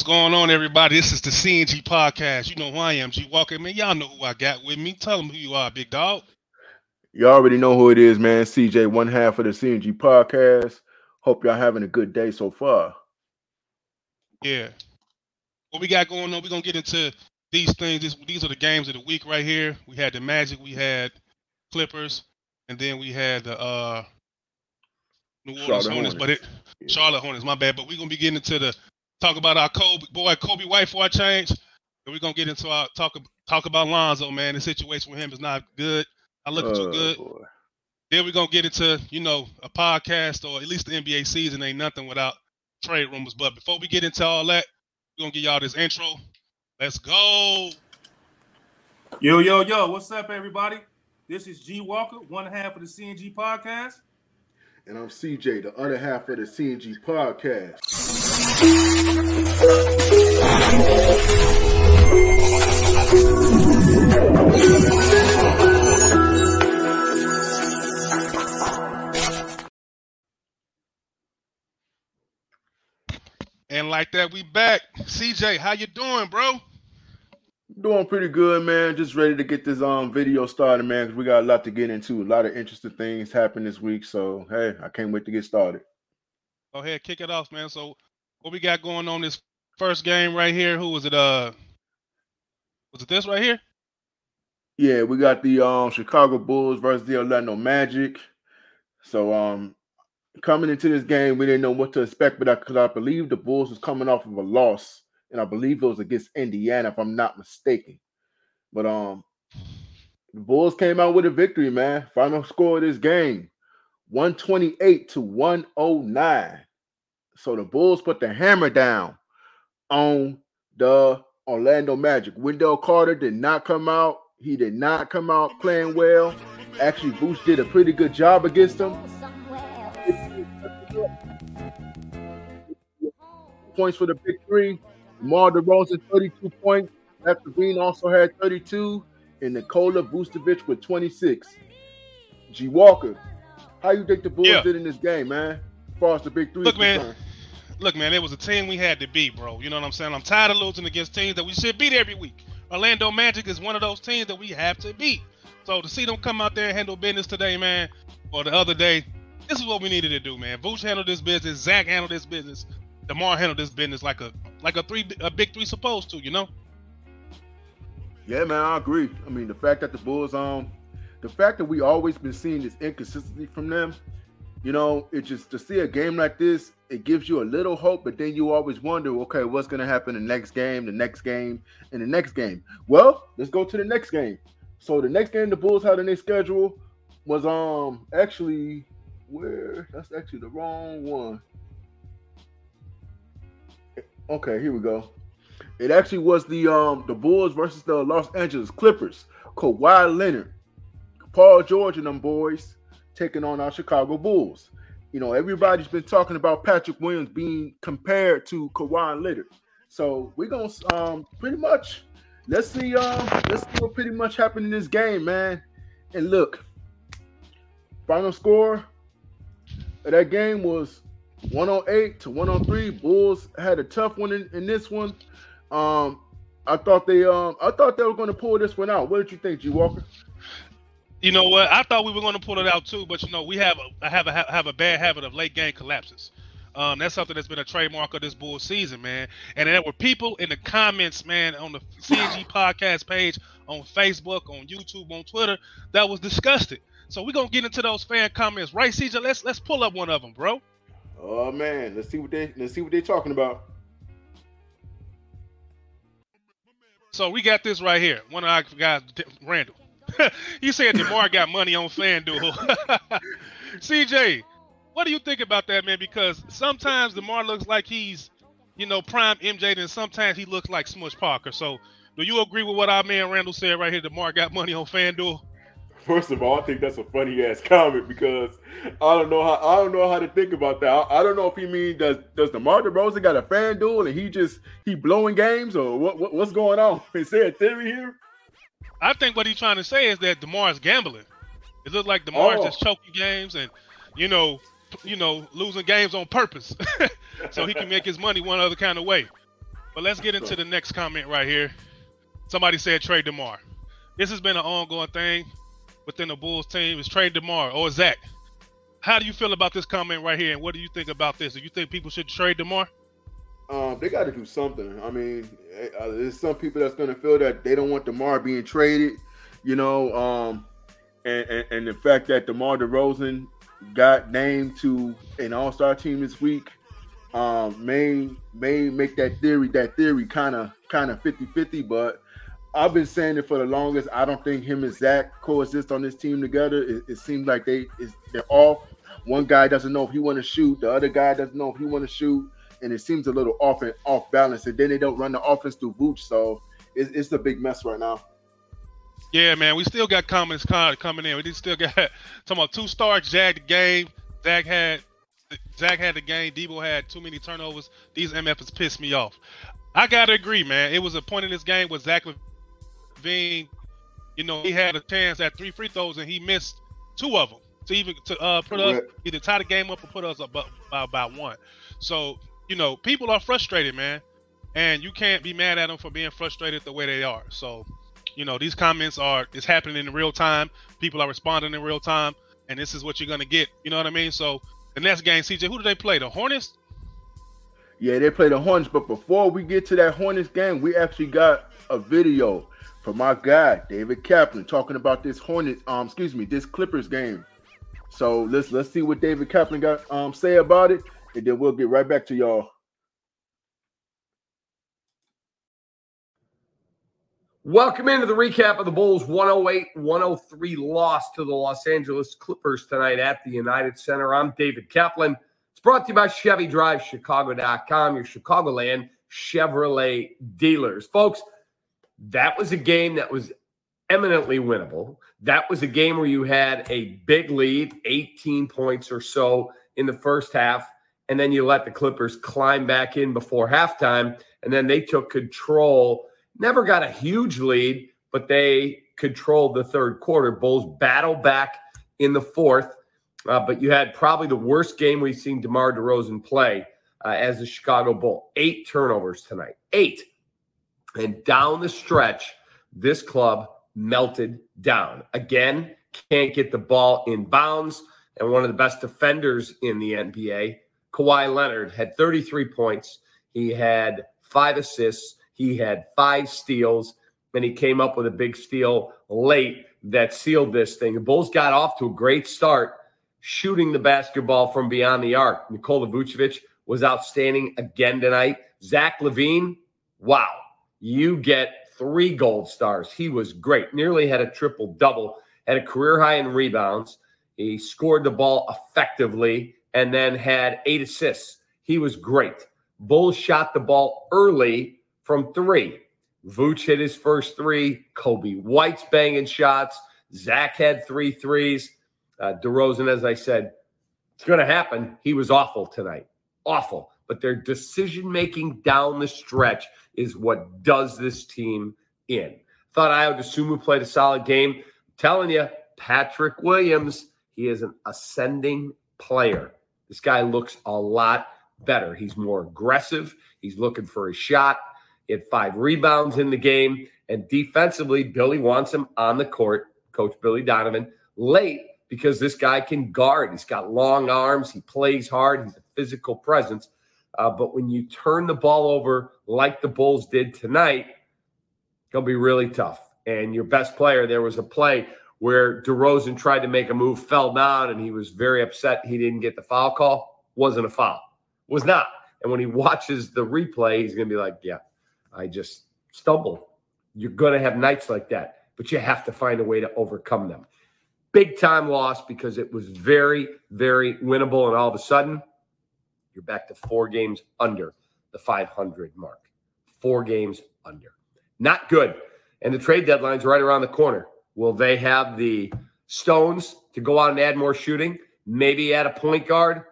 What's going on, everybody? This is the CNG podcast. You know who I am, G Walker. Man, y'all know who I got with me. Tell them who you are, big dog. You already know who it is, man. CJ, one half of the CNG podcast. Hope y'all having a good day so far. Yeah. What we got going on, we're going to get into these things. These are the games of the week right here. We had the Magic. We had Clippers. And then we had the New Orleans Hornets. Charlotte Hornets, my bad. But we're going to be getting into the talk about our Kobe White for our change. And we're going to get into our talk about Lonzo, man. The situation with him is not good. I look too good. Boy. Then we're going to get into, you know, a podcast, or at least the NBA season ain't nothing without trade rumors. But before we get into all that, we're going to give y'all this intro. Let's go. Yo, yo, yo. What's up, everybody? This is G Walker, one half of the CNG podcast. And I'm CJ, the other half of the CNG podcast. And like that, we back. CJ, how you doing, bro? Doing pretty good, man. Just ready to get this video started, man, because we got a lot to get into. A lot of interesting things happened this week. So, hey, I can't wait to get started. Go ahead, kick it off, man. So, what we got going on this first game right here? Who was it? Was it this right here? Yeah, we got the Chicago Bulls versus the Orlando Magic. So, coming into this game, we didn't know what to expect, but because I believe the Bulls was coming off of a loss. And I believe it was against Indiana, if I'm not mistaken. But the Bulls came out with a victory, man. Final score of this game, 128 to 109. So the Bulls put the hammer down on the Orlando Magic. Wendell Carter did not come out. He did not come out playing well. Actually, Vuce did a pretty good job against him. 6 points for the big three. DeMar DeRozan, 32 points. Lester Green also had 32. And Nikola Vucevic with 26. G. Walker, how you think the Bulls did in this game, man? As far as the big three. Look, man, it was a team we had to beat, bro. You know what I'm saying? I'm tired of losing against teams that we should beat every week. Orlando Magic is one of those teams that we have to beat. So to see them come out there and handle business today, man, or the other day, this is what we needed to do, man. Vuce handled this business. Zach handled this business. DeMar handled this business like a big three supposed to, you know? Yeah, man, I agree. I mean, the fact that the Bulls, the fact that we always been seeing this inconsistency from them, you know, it just, to see a game like this, it gives you a little hope, but then you always wonder, okay, what's going to happen in the next game. Well, let's go to the next game. So the next game the Bulls had on their schedule was that's actually the wrong one. Okay, here we go. It actually was the Bulls versus the Los Angeles Clippers. Kawhi Leonard, Paul George, and them boys taking on our Chicago Bulls. You know, everybody's been talking about Patrick Williams being compared to Kawhi Leonard. So we're gonna pretty much let's see what pretty much happened in this game, man. And look, final score of that game was 108 to 103. Bulls had a tough one in this one. I thought they were going to pull this one out. What did you think, G. Walker? You know what? I thought we were going to pull it out too, but you know, we have a bad habit of late game collapses. That's something that's been a trademark of this Bulls season, man. And there were people in the comments, man, on the CNG podcast page, on Facebook, on YouTube, on Twitter, that was disgusted. So we're going to get into those fan comments, right, CJ? Let's pull up one of them, bro. Oh man, let's see what they're talking about. So we got this right here. One of our guys, Randall. He said DeMar got money on FanDuel. CJ, what do you think about that, man? Because sometimes DeMar looks like he's, you know, prime MJ, and sometimes he looks like Smush Parker. So do you agree with what our man Randall said right here? DeMar got money on FanDuel. First of all, I think that's a funny ass comment because I don't know how to think about that. I don't know if he means does DeMar DeRozan got a FanDuel and he blowing games, or what's going on? Is there a theory here? I think what he's trying to say is that DeMar's gambling. It looks like DeMar's just choking games and you know losing games on purpose so he can make his money one other kind of way. But let's get into the next comment right here. Somebody said trade DeMar. This has been an ongoing thing within the Bulls team, is trade DeMar or Zach. How do you feel about this comment right here, and what do you think about this? Do you think people should trade DeMar? They got to do something. I mean, there's some people that's going to feel that they don't want DeMar being traded, you know, and the fact that DeMar DeRozan got named to an all-star team this week may make that theory kind of 50-50, but I've been saying it for the longest. I don't think him and Zach coexist on this team together. It seems like they're off. One guy doesn't know if he want to shoot. The other guy doesn't know if he want to shoot. And it seems a little off balance. And then they don't run the offense through Vooch. So it's a big mess right now. Yeah, man. We still got comments coming in. We still got talking about two-star Jack the game. Zach had the game. Debo had too many turnovers. These MFs pissed me off. I got to agree, man. It was a point in this game with Zach LaVine. You know, he had a chance at 3 free throws, and he missed 2 of them to put us, either tie the game up or put us up by 1. So, you know, people are frustrated, man. And you can't be mad at them for being frustrated the way they are. So, you know, these comments it's happening in real time. People are responding in real time. And this is what you're going to get. You know what I mean? So, the next game, CJ, who do they play? The Hornets? Yeah, they play the Hornets, but before we get to that Hornets game, we actually got a video from our guy, David Kaplan, talking about this this Clippers game. So let's see what David Kaplan got say about it, and then we'll get right back to y'all. Welcome into the recap of the Bulls' 108-103 loss to the Los Angeles Clippers tonight at the United Center. I'm David Kaplan. It's brought to you by ChevyDriveChicago.com, your Chicagoland Chevrolet dealers. Folks, that was a game that was eminently winnable. That was a game where you had a big lead, 18 points or so in the first half, and then you let the Clippers climb back in before halftime, and then they took control. Never got a huge lead, but they controlled the third quarter. Bulls battle back in the fourth. But you had probably the worst game we've seen DeMar DeRozan play as a Chicago Bull. 8 turnovers tonight. 8. And down the stretch, this club melted down. Again, can't get the ball in bounds. And one of the best defenders in the NBA, Kawhi Leonard, had 33 points. He had 5 assists. He had 5 steals. And he came up with a big steal late that sealed this thing. The Bulls got off to a great start, shooting the basketball from beyond the arc. Nikola Vucevic was outstanding again tonight. Zach LaVine, wow, you get 3 gold stars. He was great. Nearly had a triple-double, had a career high in rebounds. He scored the ball effectively and then had 8 assists. He was great. Bulls shot the ball early from 3. Vuce hit his first 3. Kobe White's banging shots. Zach had 3 threes. DeRozan, as I said, it's going to happen. He was awful tonight. Awful. But their decision-making down the stretch is what does this team in. Thought Ayo Dosunmu played a solid game. I'm telling you, Patrick Williams, he is an ascending player. This guy looks a lot better. He's more aggressive. He's looking for his shot. He had 5 rebounds in the game. And defensively, Billy wants him on the court, Coach Billy Donovan, late, because this guy can guard. He's got long arms. He plays hard. He's a physical presence. But when you turn the ball over like the Bulls did tonight, it'll be really tough. And your best player, there was a play where DeRozan tried to make a move, fell down, and he was very upset he didn't get the foul call. Wasn't a foul. Was not. And when he watches the replay, he's going to be like, yeah, I just stumbled. You're going to have nights like that, but you have to find a way to overcome them. Big-time loss because it was very, very winnable, and all of a sudden, you're back to 4 games under the 500 mark. 4 games under. Not good. And the trade deadline's right around the corner. Will they have the stones to go out and add more shooting, maybe add a point guard,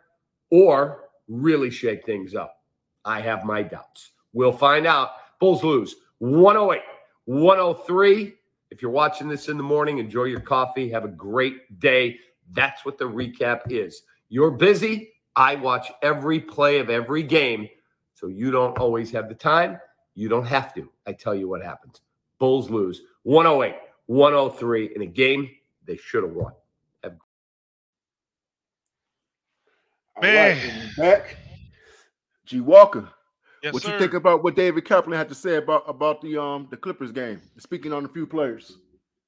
or really shake things up? I have my doubts. We'll find out. Bulls lose 108-103. If you're watching this in the morning, enjoy your coffee. Have a great day. That's what the recap is. You're busy. I watch every play of every game, so you don't always have the time. You don't have to. I tell you what happens. Bulls lose 108-103 in a game they should have won. Man. Back. G Walker. Yes, what sir. You think about what David Kaplan had to say about the Clippers game, speaking on a few players?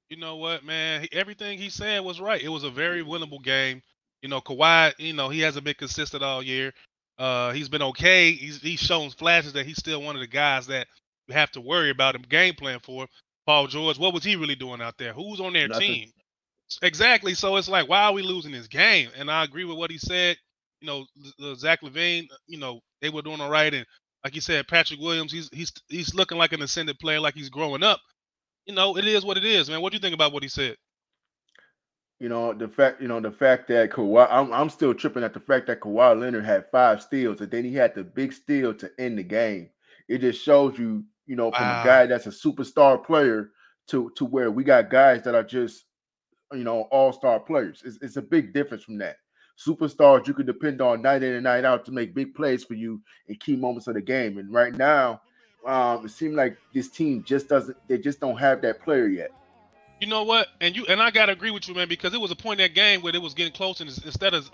You know what, man? Everything he said was right. It was a very winnable game. You know, Kawhi, you know, he hasn't been consistent all year. He's been okay. He's shown flashes that he's still one of the guys that you have to worry about him game plan for. Paul George, what was he really doing out there? Who's on their Nothing. Team? Exactly. So it's like, why are we losing this game? And I agree with what he said. You know, Zach LaVine, you know, they were doing all right. And like you said, Patrick Williams, he's looking like an ascended player, like he's growing up. You know, it is what it is, man. What do you think about what he said? You know, the fact that Kawhi, I'm still tripping at the fact that Kawhi Leonard had 5 steals, and then he had the big steal to end the game. It just shows you, you know, from a guy that's a superstar player to where we got guys that are just, you know, all-star players. It's a big difference from that. Superstars you can depend on night in and night out to make big plays for you in key moments of the game. And right now, it seems like this team just doesn't. They just don't have that player yet. You know what? And I gotta agree with you, man, because it was a point in that game where it was getting close, and instead of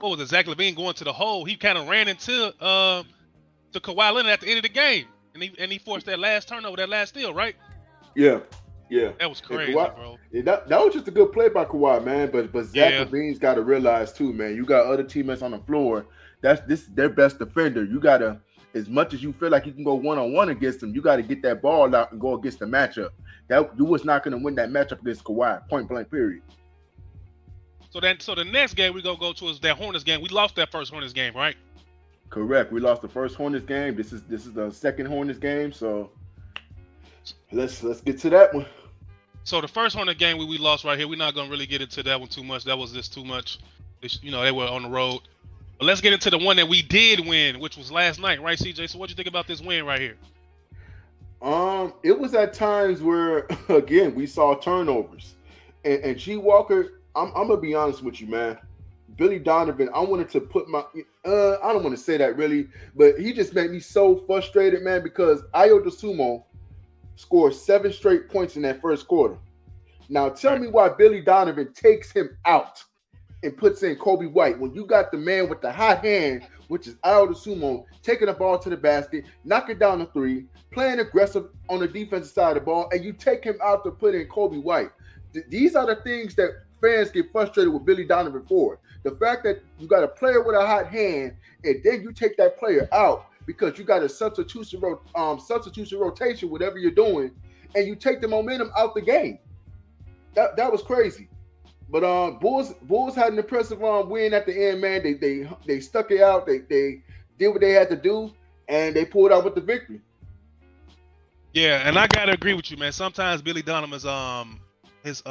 what was it, Zach LaVine going to the hole, he kind of ran into to Kawhi Leonard at the end of the game, and he forced that last turnover, that last steal, right? Yeah. Yeah, that was crazy, Kawhi, bro. Yeah, that was just a good play by Kawhi, man. But Zach LaVine's got to realize too, man. You got other teammates on the floor. This is their best defender. You gotta, as much as you feel like you can go one-on-one against them, you got to get that ball out and go against the matchup. That you was not going to win that matchup against Kawhi, point blank, period. So the next game we're gonna go to is that Hornets game. We lost that first Hornets game, right? Correct. We lost the first Hornets game. This is the second Hornets game. So. Let's get to that one. So the first Hornet game we lost right here, we're not going to really get into that one too much. That was just too much. You know, they were on the road. But let's get into the one that we did win, which was last night, right, CJ? So what do you think about this win right here? It was at times where, again, we saw turnovers. And G Walker, I'm going to be honest with you, man. Billy Donovan, I wanted to put my I don't want to say that really, but he just made me so frustrated, man, because Ayo Dosunmu scored 7 straight points in that first quarter. Now tell me why Billy Donovan takes him out and puts in Kobe White when you got the man with the hot hand, which is Ayo Dosunmu, taking the ball to the basket, knocking down the three, playing aggressive on the defensive side of the ball, and you take him out to put in Kobe White. These are the things that fans get frustrated with Billy Donovan for. The fact that you got a player with a hot hand and then you take that player out because you got a substitution rotation, whatever you're doing, and you take the momentum out the game. That was crazy. But Bulls had an impressive win at the end, man. They stuck it out. They did what they had to do, and they pulled out with the victory. Yeah, and I gotta agree with you, man. Sometimes Billy Donovan's his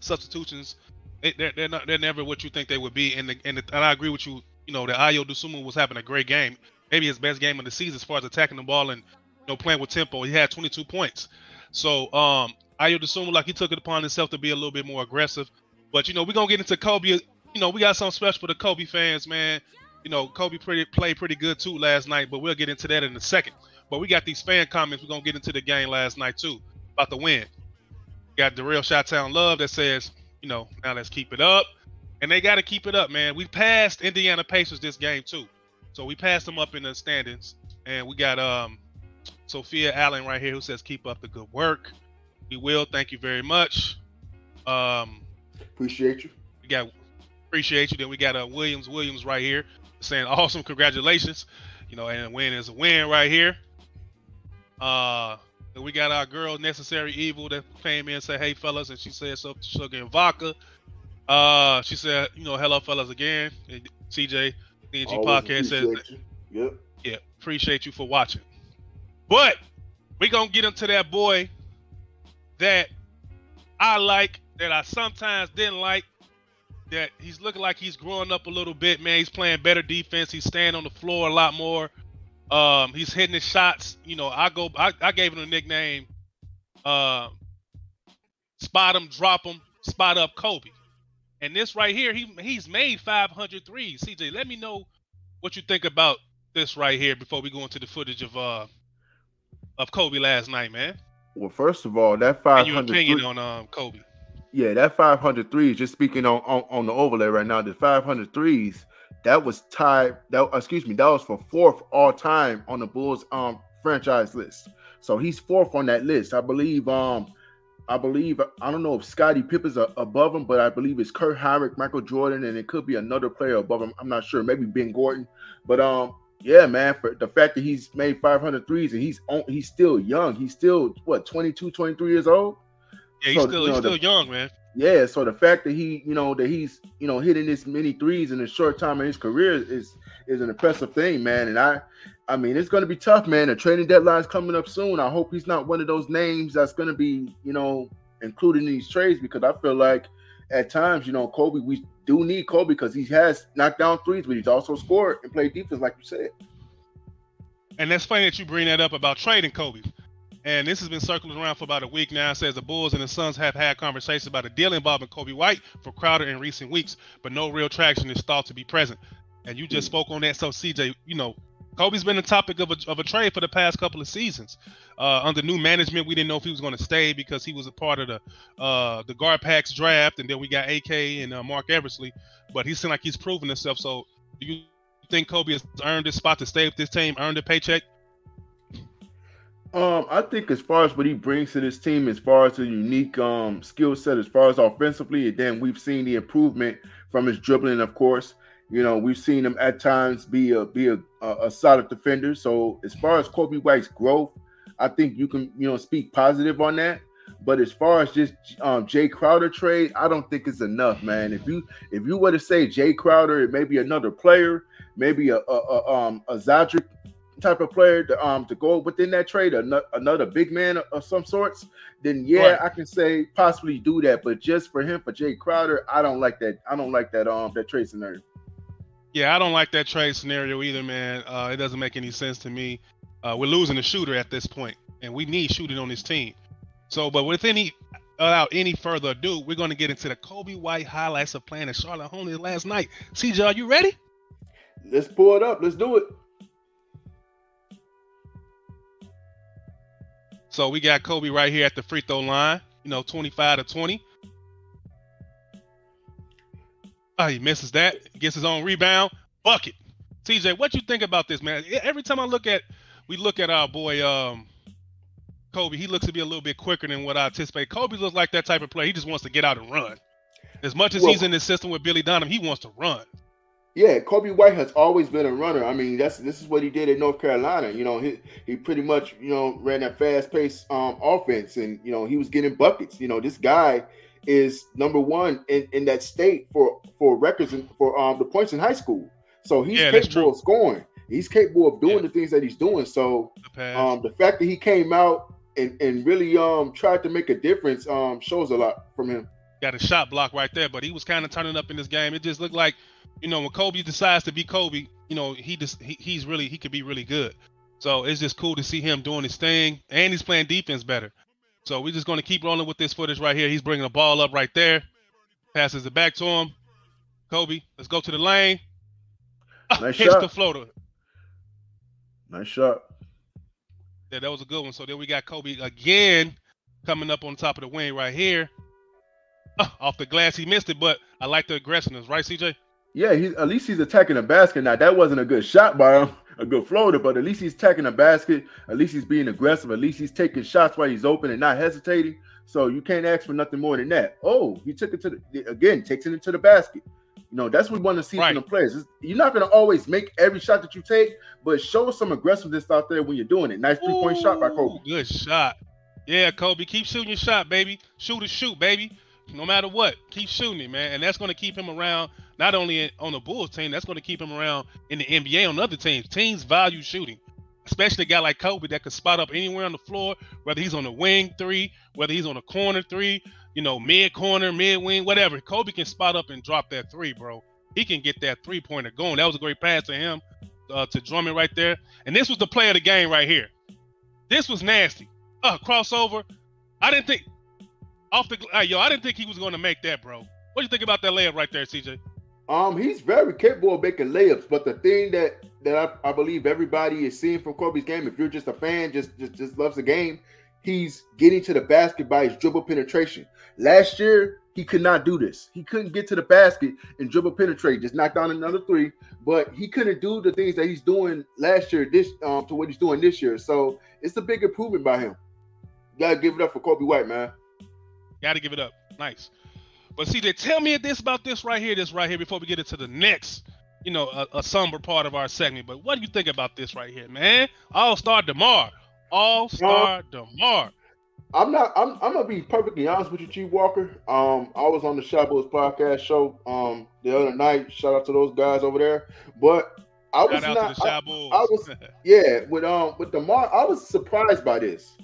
substitutions they're never what you think they would be. And I agree with you. You know that Ayo Dosunmu was having a great game. Maybe his best game of the season as far as attacking the ball and, you know, playing with tempo. He had 22 points. So Ayo Dosunmu, like, he took it upon himself to be a little bit more aggressive. But, you know, we're going to get into Kobe. You know, we got something special for the Kobe fans, man. You know, Kobe played pretty good, too, last night. But we'll get into that in a second. But we got these fan comments. We're going to get into the game last night, too, about the win. We got Darrell Chi-Town Love that says, you know, now let's keep it up. And they got to keep it up, man. We passed Indiana Pacers this game, too. So we passed them up in the standings, and we got Sophia Allen right here who says, keep up the good work. We will. Thank you very much. Appreciate you. We got appreciate you. Then we got Williams right here saying, awesome, congratulations. You know, and a win is a win right here. Then we got our girl, Necessary Evil, that came in and said, hey, fellas, and she said something, sugar and vodka. She said, you know, hello, fellas, again. And CJ. CNG podcast says, yep. Yeah, appreciate you for watching. But we're going to get into that boy that I like, that I sometimes didn't like, that he's looking like he's growing up a little bit, man. He's playing better defense. He's staying on the floor a lot more. He's hitting his shots. You know, I gave him a nickname, spot him, drop him, spot up Kobe. And this right here, he's made 500 threes. CJ, let me know what you think about this right here before we go into the footage of of Kobe last night, man? Well, first of all, that 500. And your opinion on Kobe? Yeah, that 503 is just speaking on the overlay right now. The 503s that was tied. That was for fourth all time on the Bulls franchise list. So he's fourth on that list, I believe. I don't know if Scottie Pippen's above him, but I believe it's Kirk Hinrich, Michael Jordan, and it could be another player above him. I'm not sure. Maybe Ben Gordon. But yeah, man, for the fact that he's made 500 threes and he's still young. He's still, 22, 23 years old? Yeah, he's still young, man. Yeah, so the fact that he's hitting this many threes in a short time in his career is an impressive thing, man. And I mean, it's going to be tough, man. The trading deadline's coming up soon. I hope he's not one of those names that's going to be, included in these trades, because I feel like at times, Kobe, we do need Kobe because he has knocked down threes, but he's also scored and played defense, like you said. And that's funny that you bring that up about trading Kobe. And this has been circling around for about a week now. It says the Bulls and the Suns have had conversations about a deal involving Kobe White for Crowder in recent weeks, but no real traction is thought to be present. And you just spoke on that. So, CJ, Kobe's been the topic of a trade for the past couple of seasons. Under new management, we didn't know if he was going to stay because he was a part of the guard packs draft, and then we got AK and Mark Eversley. But he seemed like he's proven himself. So do you think Kobe has earned his spot to stay with this team, earned a paycheck? I think as far as what he brings to this team, as far as the unique skill set, as far as offensively, and then we've seen the improvement from his dribbling, of course. We've seen him at times be a solid defender. So as far as Kobe White's growth, I think you can, speak positive on that. But as far as just Jay Crowder trade, I don't think it's enough, man. If you were to say Jay Crowder, it may be another player, maybe a Zajic type of player to go within that trade, another big man of some sorts, then yeah, right. I can say possibly do that. But just for Jay Crowder, I don't like that. I don't like that trade scenario. Yeah, I don't like that trade scenario either, man. It doesn't make any sense to me. We're losing a shooter at this point, and we need shooting on this team. So, but without any further ado, we're going to get into the Kobe White highlights of playing at Charlotte Hornets last night. CJ, are you ready? Let's pull it up. Let's do it. So we got Kobe right here at the free throw line, 25-20. Oh, he misses that. Gets his own rebound. Bucket. CJ, what you think about this, man? Every time we look at our boy Kobe, he looks to be a little bit quicker than what I anticipate. Kobe looks like that type of player. He just wants to get out and run. As much as he's in this system with Billy Donovan, he wants to run. Yeah, Kobe White has always been a runner. I mean, this is what he did in North Carolina. He pretty much, ran that fast-paced offense, and, he was getting buckets. This guy is number one in that state for records and for the points in high school. So he's capable of scoring. He's capable of doing the things that he's doing. So the fact that he came out and really tried to make a difference shows a lot from him. Got a shot block right there, but he was kind of turning up in this game. It just looked like, when Kobe decides to be Kobe, he could be really good. So it's just cool to see him doing his thing, and he's playing defense better. So we're just going to keep rolling with this footage right here. He's bringing the ball up right there. Passes it back to him. Kobe, let's go to the lane. Nice hits shot. The floater. Nice shot. Yeah, that was a good one. So then we got Kobe again coming up on top of the wing right here. Off the glass, he missed it, but I like the aggressiveness. Right, CJ? Yeah, at least he's attacking the basket. Now, that wasn't a good shot by him. A good floater, but at least he's attacking the basket. At least he's being aggressive. At least he's taking shots while he's open and not hesitating. So you can't ask for nothing more than that. Oh, he took it takes it into the basket. That's what we want to see from the players. You're not going to always make every shot that you take, but show some aggressiveness out there when you're doing it. Nice three-point shot by Kobe. Good shot. Yeah, Kobe, keep shooting your shot, baby. Shoot, baby. No matter what, keep shooting it, man. And that's going to keep him around, not only on the Bulls team, that's going to keep him around in the NBA on other teams. Teams value shooting, especially a guy like Kobe that can spot up anywhere on the floor, whether he's on the wing three, whether he's on the corner three, mid-corner, mid-wing, whatever. Kobe can spot up and drop that three, bro. He can get that three-pointer going. That was a great pass to him, to Drummond right there. And this was the play of the game right here. This was nasty. Crossover. I didn't think he was going to make that, bro. What do you think about that layup right there, CJ? He's very capable of making layups, but the thing that that I believe everybody is seeing from Kobe's game. If you're just a fan, just loves the game, he's getting to the basket by his dribble penetration. Last year, he could not do this. He couldn't get to the basket and dribble penetrate. Just knocked down another three, but he couldn't do the things that he's doing last year to what he's doing this year. So it's a big improvement by him. Gotta give it up for Kobe White, man. Gotta give it up. Nice. But CJ, tell me this about this right here, before we get into the next, a somber part of our segment. But what do you think about this right here, man? All-Star DeMar. I'm gonna be perfectly honest with you, G Walker. I was on the Shy Bulls podcast show the other night. Shout out to those guys over there. But I was with DeMar, I was surprised by this.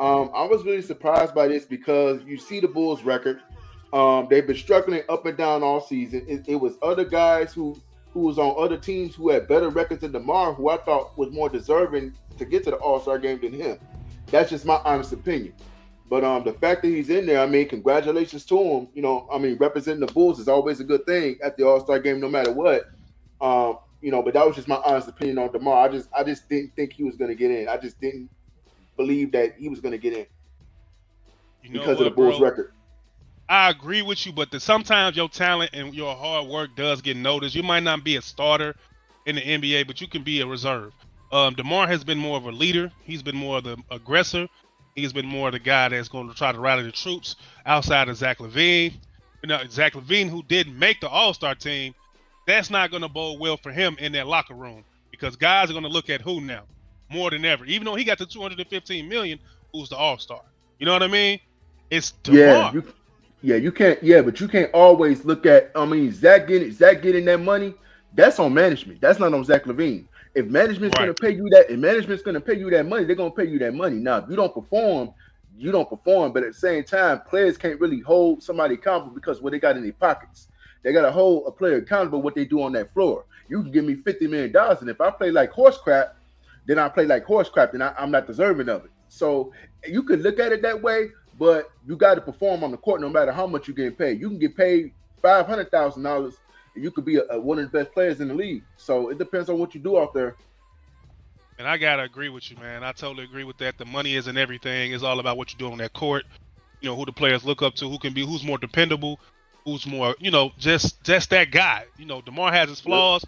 I was really surprised by this because you see the Bulls record. They've been struggling up and down all season. It was other guys who was on other teams who had better records than DeMar, who I thought was more deserving to get to the All-Star game than him. That's just my honest opinion. But the fact that he's in there, I mean, congratulations to him. Representing the Bulls is always a good thing at the All-Star game, no matter what. But that was just my honest opinion on DeMar. I just didn't think he was going to get in. I just didn't believe that he was going to get in because of the Bulls' record. I agree with you, but sometimes your talent and your hard work does get noticed. You might not be a starter in the NBA, but you can be a reserve. DeMar has been more of a leader. He's been more of the aggressor. He's been more of the guy that's going to try to rally the troops outside of Zach LaVine. Zach LaVine, who didn't make the All-Star team, that's not going to bode well for him in that locker room because guys are going to look at who now more than ever. Even though he got the $215 million, who's the All-Star? You know what I mean? It's DeMar. But you can't always look at, Zach getting that money, that's on management. That's not on Zach LaVine. If management's going to pay you that, they're going to pay you that money. Now, if you don't perform, But at the same time, players can't really hold somebody accountable because what they got in their pockets. They got to hold a player accountable what they do on that floor. You can give me $50 million, and if I play like horse crap, then I'm not deserving of it. So you could look at it that way. But you got to perform on the court no matter how much you're getting paid. You can get paid $500,000 and you could be one of the best players in the league. So it depends on what you do out there. And I got to agree with you, man. I totally agree with that. The money isn't everything. It's all about what you do on that court. Who the players look up to, who's more dependable, who's more, just that guy. DeMar has his flaws,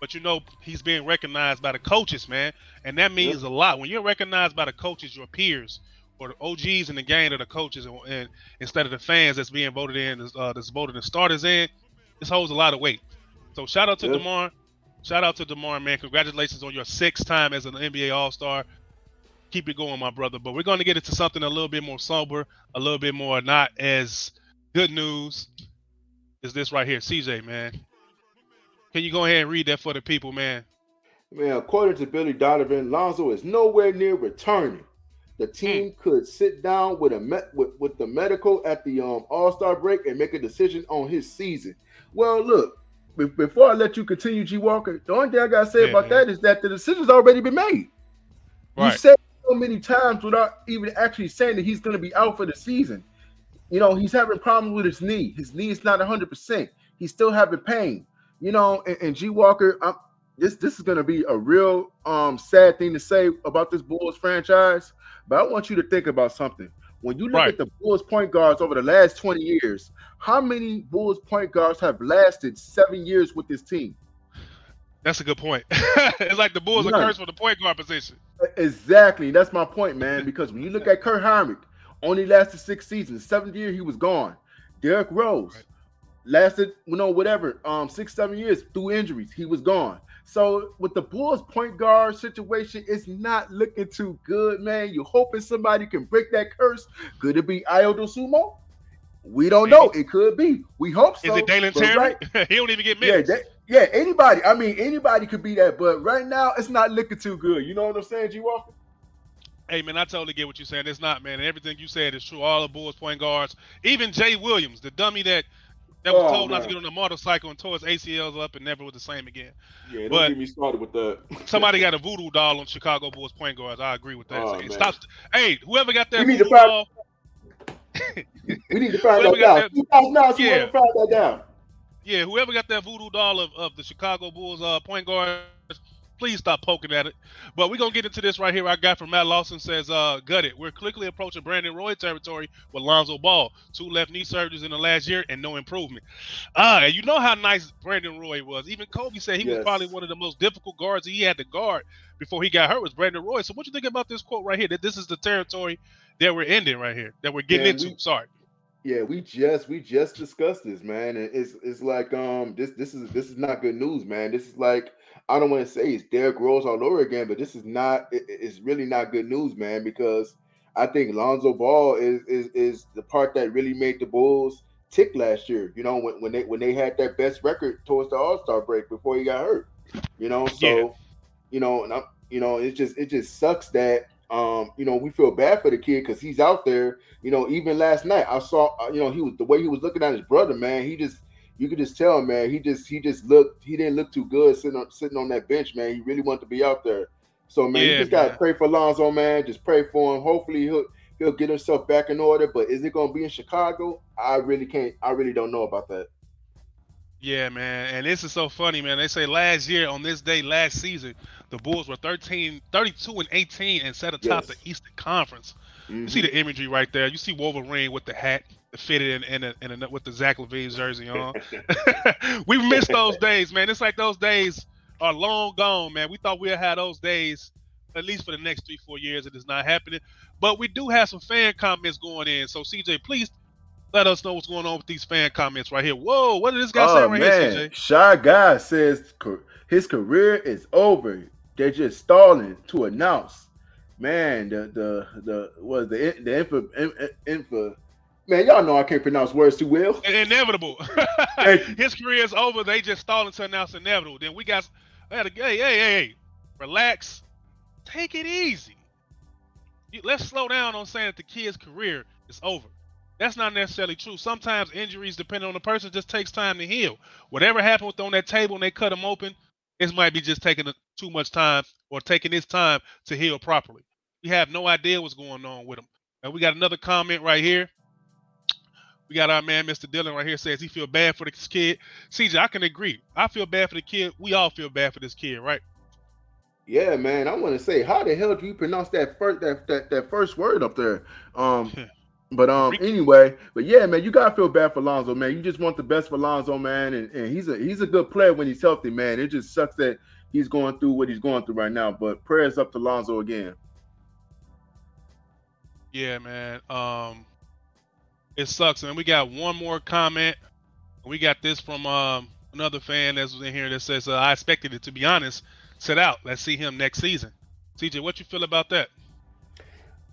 but he's being recognized by the coaches, man. And that means a lot. When you're recognized by the coaches, your peers, or the OGs in the game of the coaches, and instead of the fans that's being voted in, that's voted the starters in, this holds a lot of weight. So shout out to DeMar. Shout out to DeMar, man. Congratulations on your 6th time as an NBA All-Star. Keep it going, my brother. But we're going to get into something a little bit more sober, a little bit more not as good news. Is this right here. CJ, man. Can you go ahead and read that for the people, man? Man, according to Billy Donovan, Lonzo is nowhere near returning. The team could sit down with the medical at the All-Star break and make a decision on his season. Well, look, before I let you continue, G Walker, the only thing I got to say about that is that the decision's already been made. Right. You said so many times without even actually saying that he's going to be out for the season. He's having problems with his knee. His knee is not 100%. He's still having pain. And G Walker, this is going to be a real sad thing to say about this Bulls franchise. But I want you to think about something. When you look at the Bulls point guards over the last 20 years, how many Bulls point guards have lasted 7 years with this team? That's a good point. It's like the Bulls are cursed for the point guard position. Exactly. That's my point, man. Because when you look at Kirk Hinrich, only lasted 6 seasons. 7th year, he was gone. Derrick Rose lasted, 6-7 years through injuries. He was gone. So with the Bulls point guard situation, it's not looking too good, man. You're hoping somebody can break that curse. Could it be Ayo Dosunmu? We don't know. It could be. We hope so. Is it Dalen Terry? He don't even get minutes. Yeah, anybody. I mean, anybody could be that. But right now, it's not looking too good. You know what I'm saying, G Walker? Hey, man, I totally get what you're saying. It's not, man. Everything you said is true. All the Bulls point guards, even Jay Williams, the dummy that was told not to get on the motorcycle and tore his ACLs up and never was the same again. Yeah, don't get me started with that. Somebody got a voodoo doll on Chicago Bulls point guards. I agree with that. Hey, whoever got that voodoo doll. We need to find that down. Whoever got that voodoo doll of the Chicago Bulls point guards, Please stop poking at it. But we're going to get into this right here. I got from Matt Lawson says, gut it. We're quickly approaching Brandon Roy territory with Lonzo Ball. 2 left knee surgeries in the last year and no improvement. And you know how nice Brandon Roy was. Even Kobe said he was probably one of the most difficult guards he had to guard before he got hurt was Brandon Roy. So what you think about this quote right here, that this is the territory that we're ending right here, that we're getting into? Yeah, we just discussed this, man. And it's like this is not good news, man. This is like, I don't want to say it's Derrick Rose all over again, but this is not. It's really not good news, man. Because I think Lonzo Ball is the part that really made the Bulls tick last year. You know, when they had that best record towards the All-Star break before he got hurt. You know, so you know, and it just sucks that. You know, we feel bad for the kid because he's out there. You know, even last night I saw, you know, he was the way he was looking at his brother, man. You could just tell, man. He just looked. He didn't look too good sitting on that bench, man. He really wanted to be out there. So, man, you just gotta pray for Lonzo, man. Just pray for him. Hopefully, he'll get himself back in order. But is it gonna be in Chicago? I really don't know about that. Yeah, man, and this is so funny, man. They say last year on this day, last season, the Bulls were 32-18, and set atop the Eastern Conference. Mm-hmm. You see the imagery right there. You see Wolverine with the hat fitted in with the Zach LaVine jersey on. We missed those days, man. It's like those days are long gone, man. We thought we'd have those days at least for the next 3-4 years. It is not happening, but we do have some fan comments going in. So CJ, please. Let us know what's going on with these fan comments right here. Whoa, what did this guy say right here, CJ? Shy Guy says his career is over. They're just stalling to announce. Man, man, y'all know I can't pronounce words too well. Inevitable. His career is over. They just stalling to announce inevitable. Then hey, relax. Take it easy. Let's slow down on saying that the kid's career is over. That's not necessarily true. Sometimes injuries, depending on the person, just takes time to heal. Whatever happened on that table and they cut him open, it might be just taking too much time or taking his time to heal properly. We have no idea what's going on with him. And we got another comment right here. We got our man, Mr. Dillon, right here, says he feel bad for this kid. CJ, I can agree. I feel bad for the kid. We all feel bad for this kid, right? Yeah, man. I want to say, how the hell do you pronounce that first word up there? But anyway, yeah, man, you gotta feel bad for Lonzo, man. You just want the best for Lonzo, man, and he's a good player when he's healthy, man. It just sucks that he's going through what he's going through right now. But prayers up to Lonzo again. Yeah, man. It sucks, man. We got one more comment. We got this from another fan that was in here that says, "I expected it to be honest. Sit out. Let's see him next season." TJ, what you feel about that?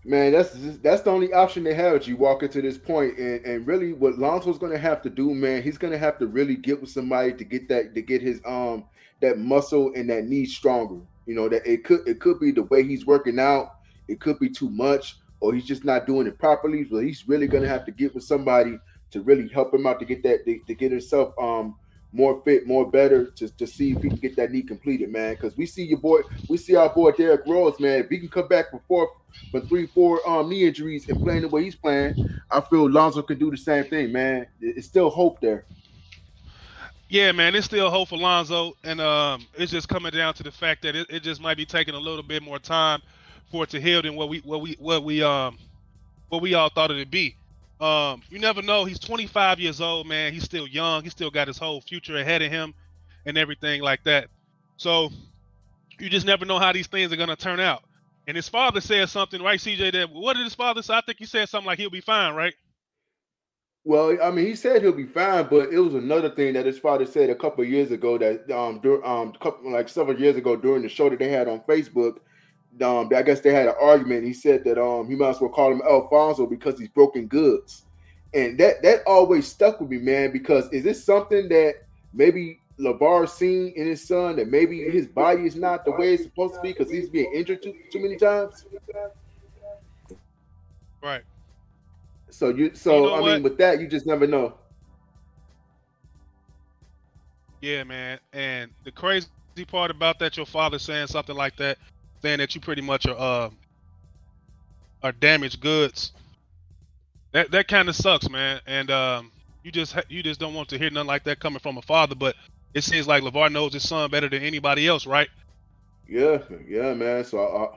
Man, that's the only option they have, G Walker, to this point. And really what Lonzo's gonna have to do, man, he's gonna have to really get with somebody to get his that muscle and that knee stronger. You know, that it could be the way he's working out, it could be too much, or he's just not doing it properly. But he's really gonna have to get with somebody to really help him out to get himself more fit, more better, to see if he can get that knee completed, man. Because we see our boy Derrick Rose, man. If he can come back from 3-4 knee injuries and playing the way he's playing, I feel Lonzo can do the same thing, man. It's still hope there. Yeah, man, it's still hope for Lonzo, and it's just coming down to the fact that it just might be taking a little bit more time for it to heal than what we all thought it would be. You never know. He's 25 years old, man. He's still young. He still got his whole future ahead of him and everything like that. So you just never know how these things are going to turn out. And his father said something, right, CJ? That what did his father say? I think he said something like he'll be fine, right? Well, I mean, he said he'll be fine, but it was another thing that his father said a couple of years ago that several years ago during the show that they had on Facebook. I guess they had an argument. He said that he might as well call him Alfonso because he's broken goods, and that always stuck with me, man. Because is this something that maybe LaVar's seen in his son, that maybe his body is not the way it's supposed to be because he's being injured too many times? Right. So you know, I mean, with that, you just never know. Yeah, man. And the crazy part about that, your father saying something like that. That you pretty much are damaged goods. That kind of sucks, man. And you just don't want to hear nothing like that coming from a father. But it seems like LaVar knows his son better than anybody else, right? Yeah, man. So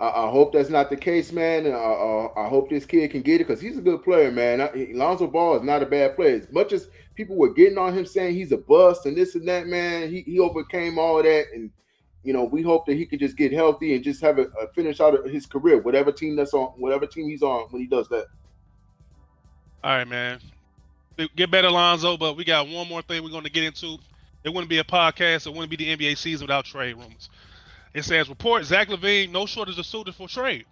I hope that's not the case, man. And I hope this kid can get it because he's a good player, man. Lonzo Ball is not a bad player. As much as people were getting on him saying he's a bust and this and that, man, he overcame all of that. And, you know, we hope that he can just get healthy and just have a finish out of his career, whatever team he's on when he does that. All right, man. Get better, Lonzo, but we got one more thing we're going to get into. It wouldn't be a podcast. It wouldn't be the NBA season without trade rumors. It says, report, Zach LaVine, no shortage of suitors for trade.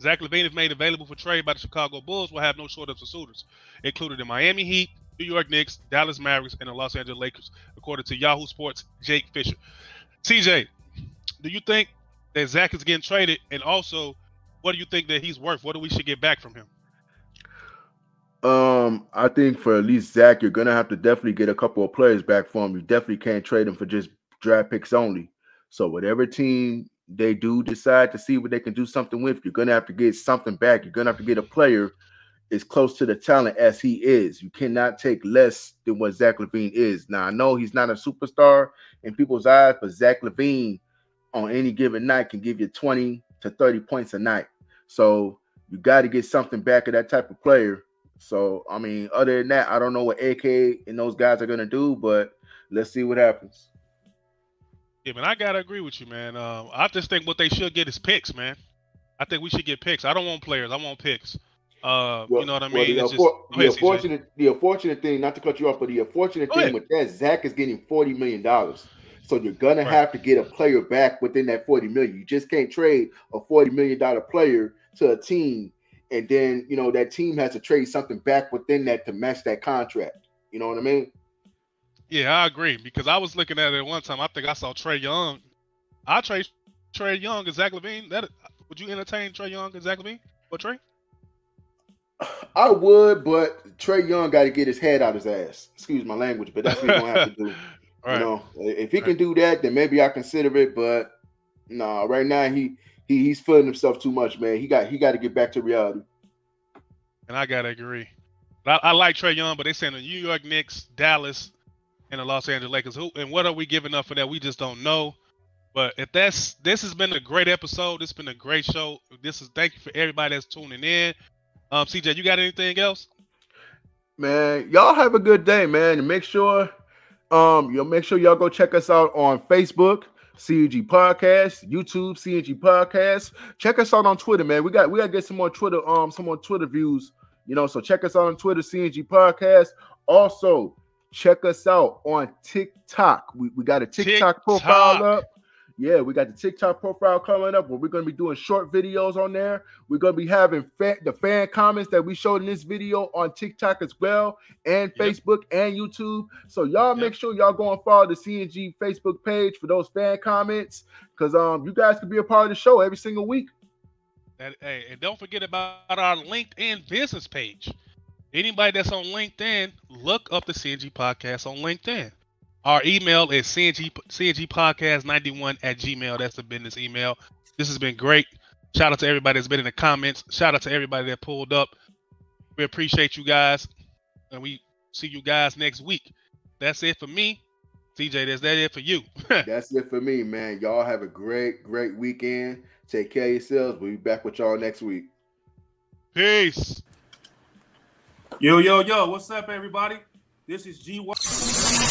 Zach LaVine, if made available for trade by the Chicago Bulls, will have no shortage of suitors, included in Miami Heat, New York Knicks, Dallas Mavericks, and the Los Angeles Lakers, according to Yahoo Sports' Jake Fisher. CJ, do you think that Zach is getting traded? And also, what do you think that he's worth? What do we should get back from him? I think for at least Zach, you're going to have to definitely get a couple of players back for him. You definitely can't trade him for just draft picks only. So whatever team they do decide to see what they can do something with, you're going to have to get something back. You're going to have to get a player as close to the talent as he is. You cannot take less than what Zach LaVine is. Now, I know he's not a superstar in people's eyes, but Zach LaVine on any given night can give you 20 to 30 points a night. So you got to get something back of that type of player. So, I mean, other than that, I don't know what AK and those guys are going to do, but let's see what happens. Yeah, man, I got to agree with you, man. I just think what they should get is picks, man. I think we should get picks. I don't want players. I want picks. Well, you know what I mean? The unfortunate thing, not to cut you off, but the unfortunate thing with that, Zach is getting $40 million. So you're going to have to get a player back within that $40 million. You just can't trade a $40 million player to a team, and then, you know, that team has to trade something back within that to match that contract. You know what I mean? Yeah, I agree, because I was looking at it one time. I think I saw Trae Young. I trade Trae Young and Zach LaVine. Would you entertain Trae Young and Zach LaVine or Trae? I would, but Trae Young got to get his head out his ass. Excuse my language, but that's what he's going to have to do. Right. You know, if he can do that, then maybe I consider it, but no, right now he's feeling himself too much, man. He got to get back to reality. And I got to agree. I like Trae Young, but they saying the New York Knicks, Dallas, and the Los Angeles Lakers. And what are we giving up for that? We just don't know. But this has been a great episode. This has been a great show. Thank you for everybody that's tuning in. CJ, you got anything else? Man, y'all have a good day, man. And make sure y'all go check us out on Facebook, CNG Podcast, YouTube, CNG Podcast. Check us out on Twitter, man. We got to get some more Twitter, views, you know. So check us out on Twitter, CNG Podcast. Also, check us out on TikTok. We got a TikTok profile up. Yeah, we got the TikTok profile coming up where we're going to be doing short videos on there. We're going to be having the fan comments that we showed in this video on TikTok as well, and Facebook and YouTube. So y'all make sure y'all go and follow the CNG Facebook page for those fan comments, because you guys can be a part of the show every single week. And don't forget about our LinkedIn business page. Anybody that's on LinkedIn, look up the CNG Podcast on LinkedIn. Our email is cngpodcast91@gmail.com. That's the business email. This has been great. Shout out to everybody that's been in the comments. Shout out to everybody that pulled up. We appreciate you guys, and we see you guys next week. That's it for me. CJ, that's that it for you. That's it for me, man. Y'all have a great, great weekend. Take care of yourselves. We'll be back with y'all next week. Peace. Yo. What's up, everybody? This is G Walker.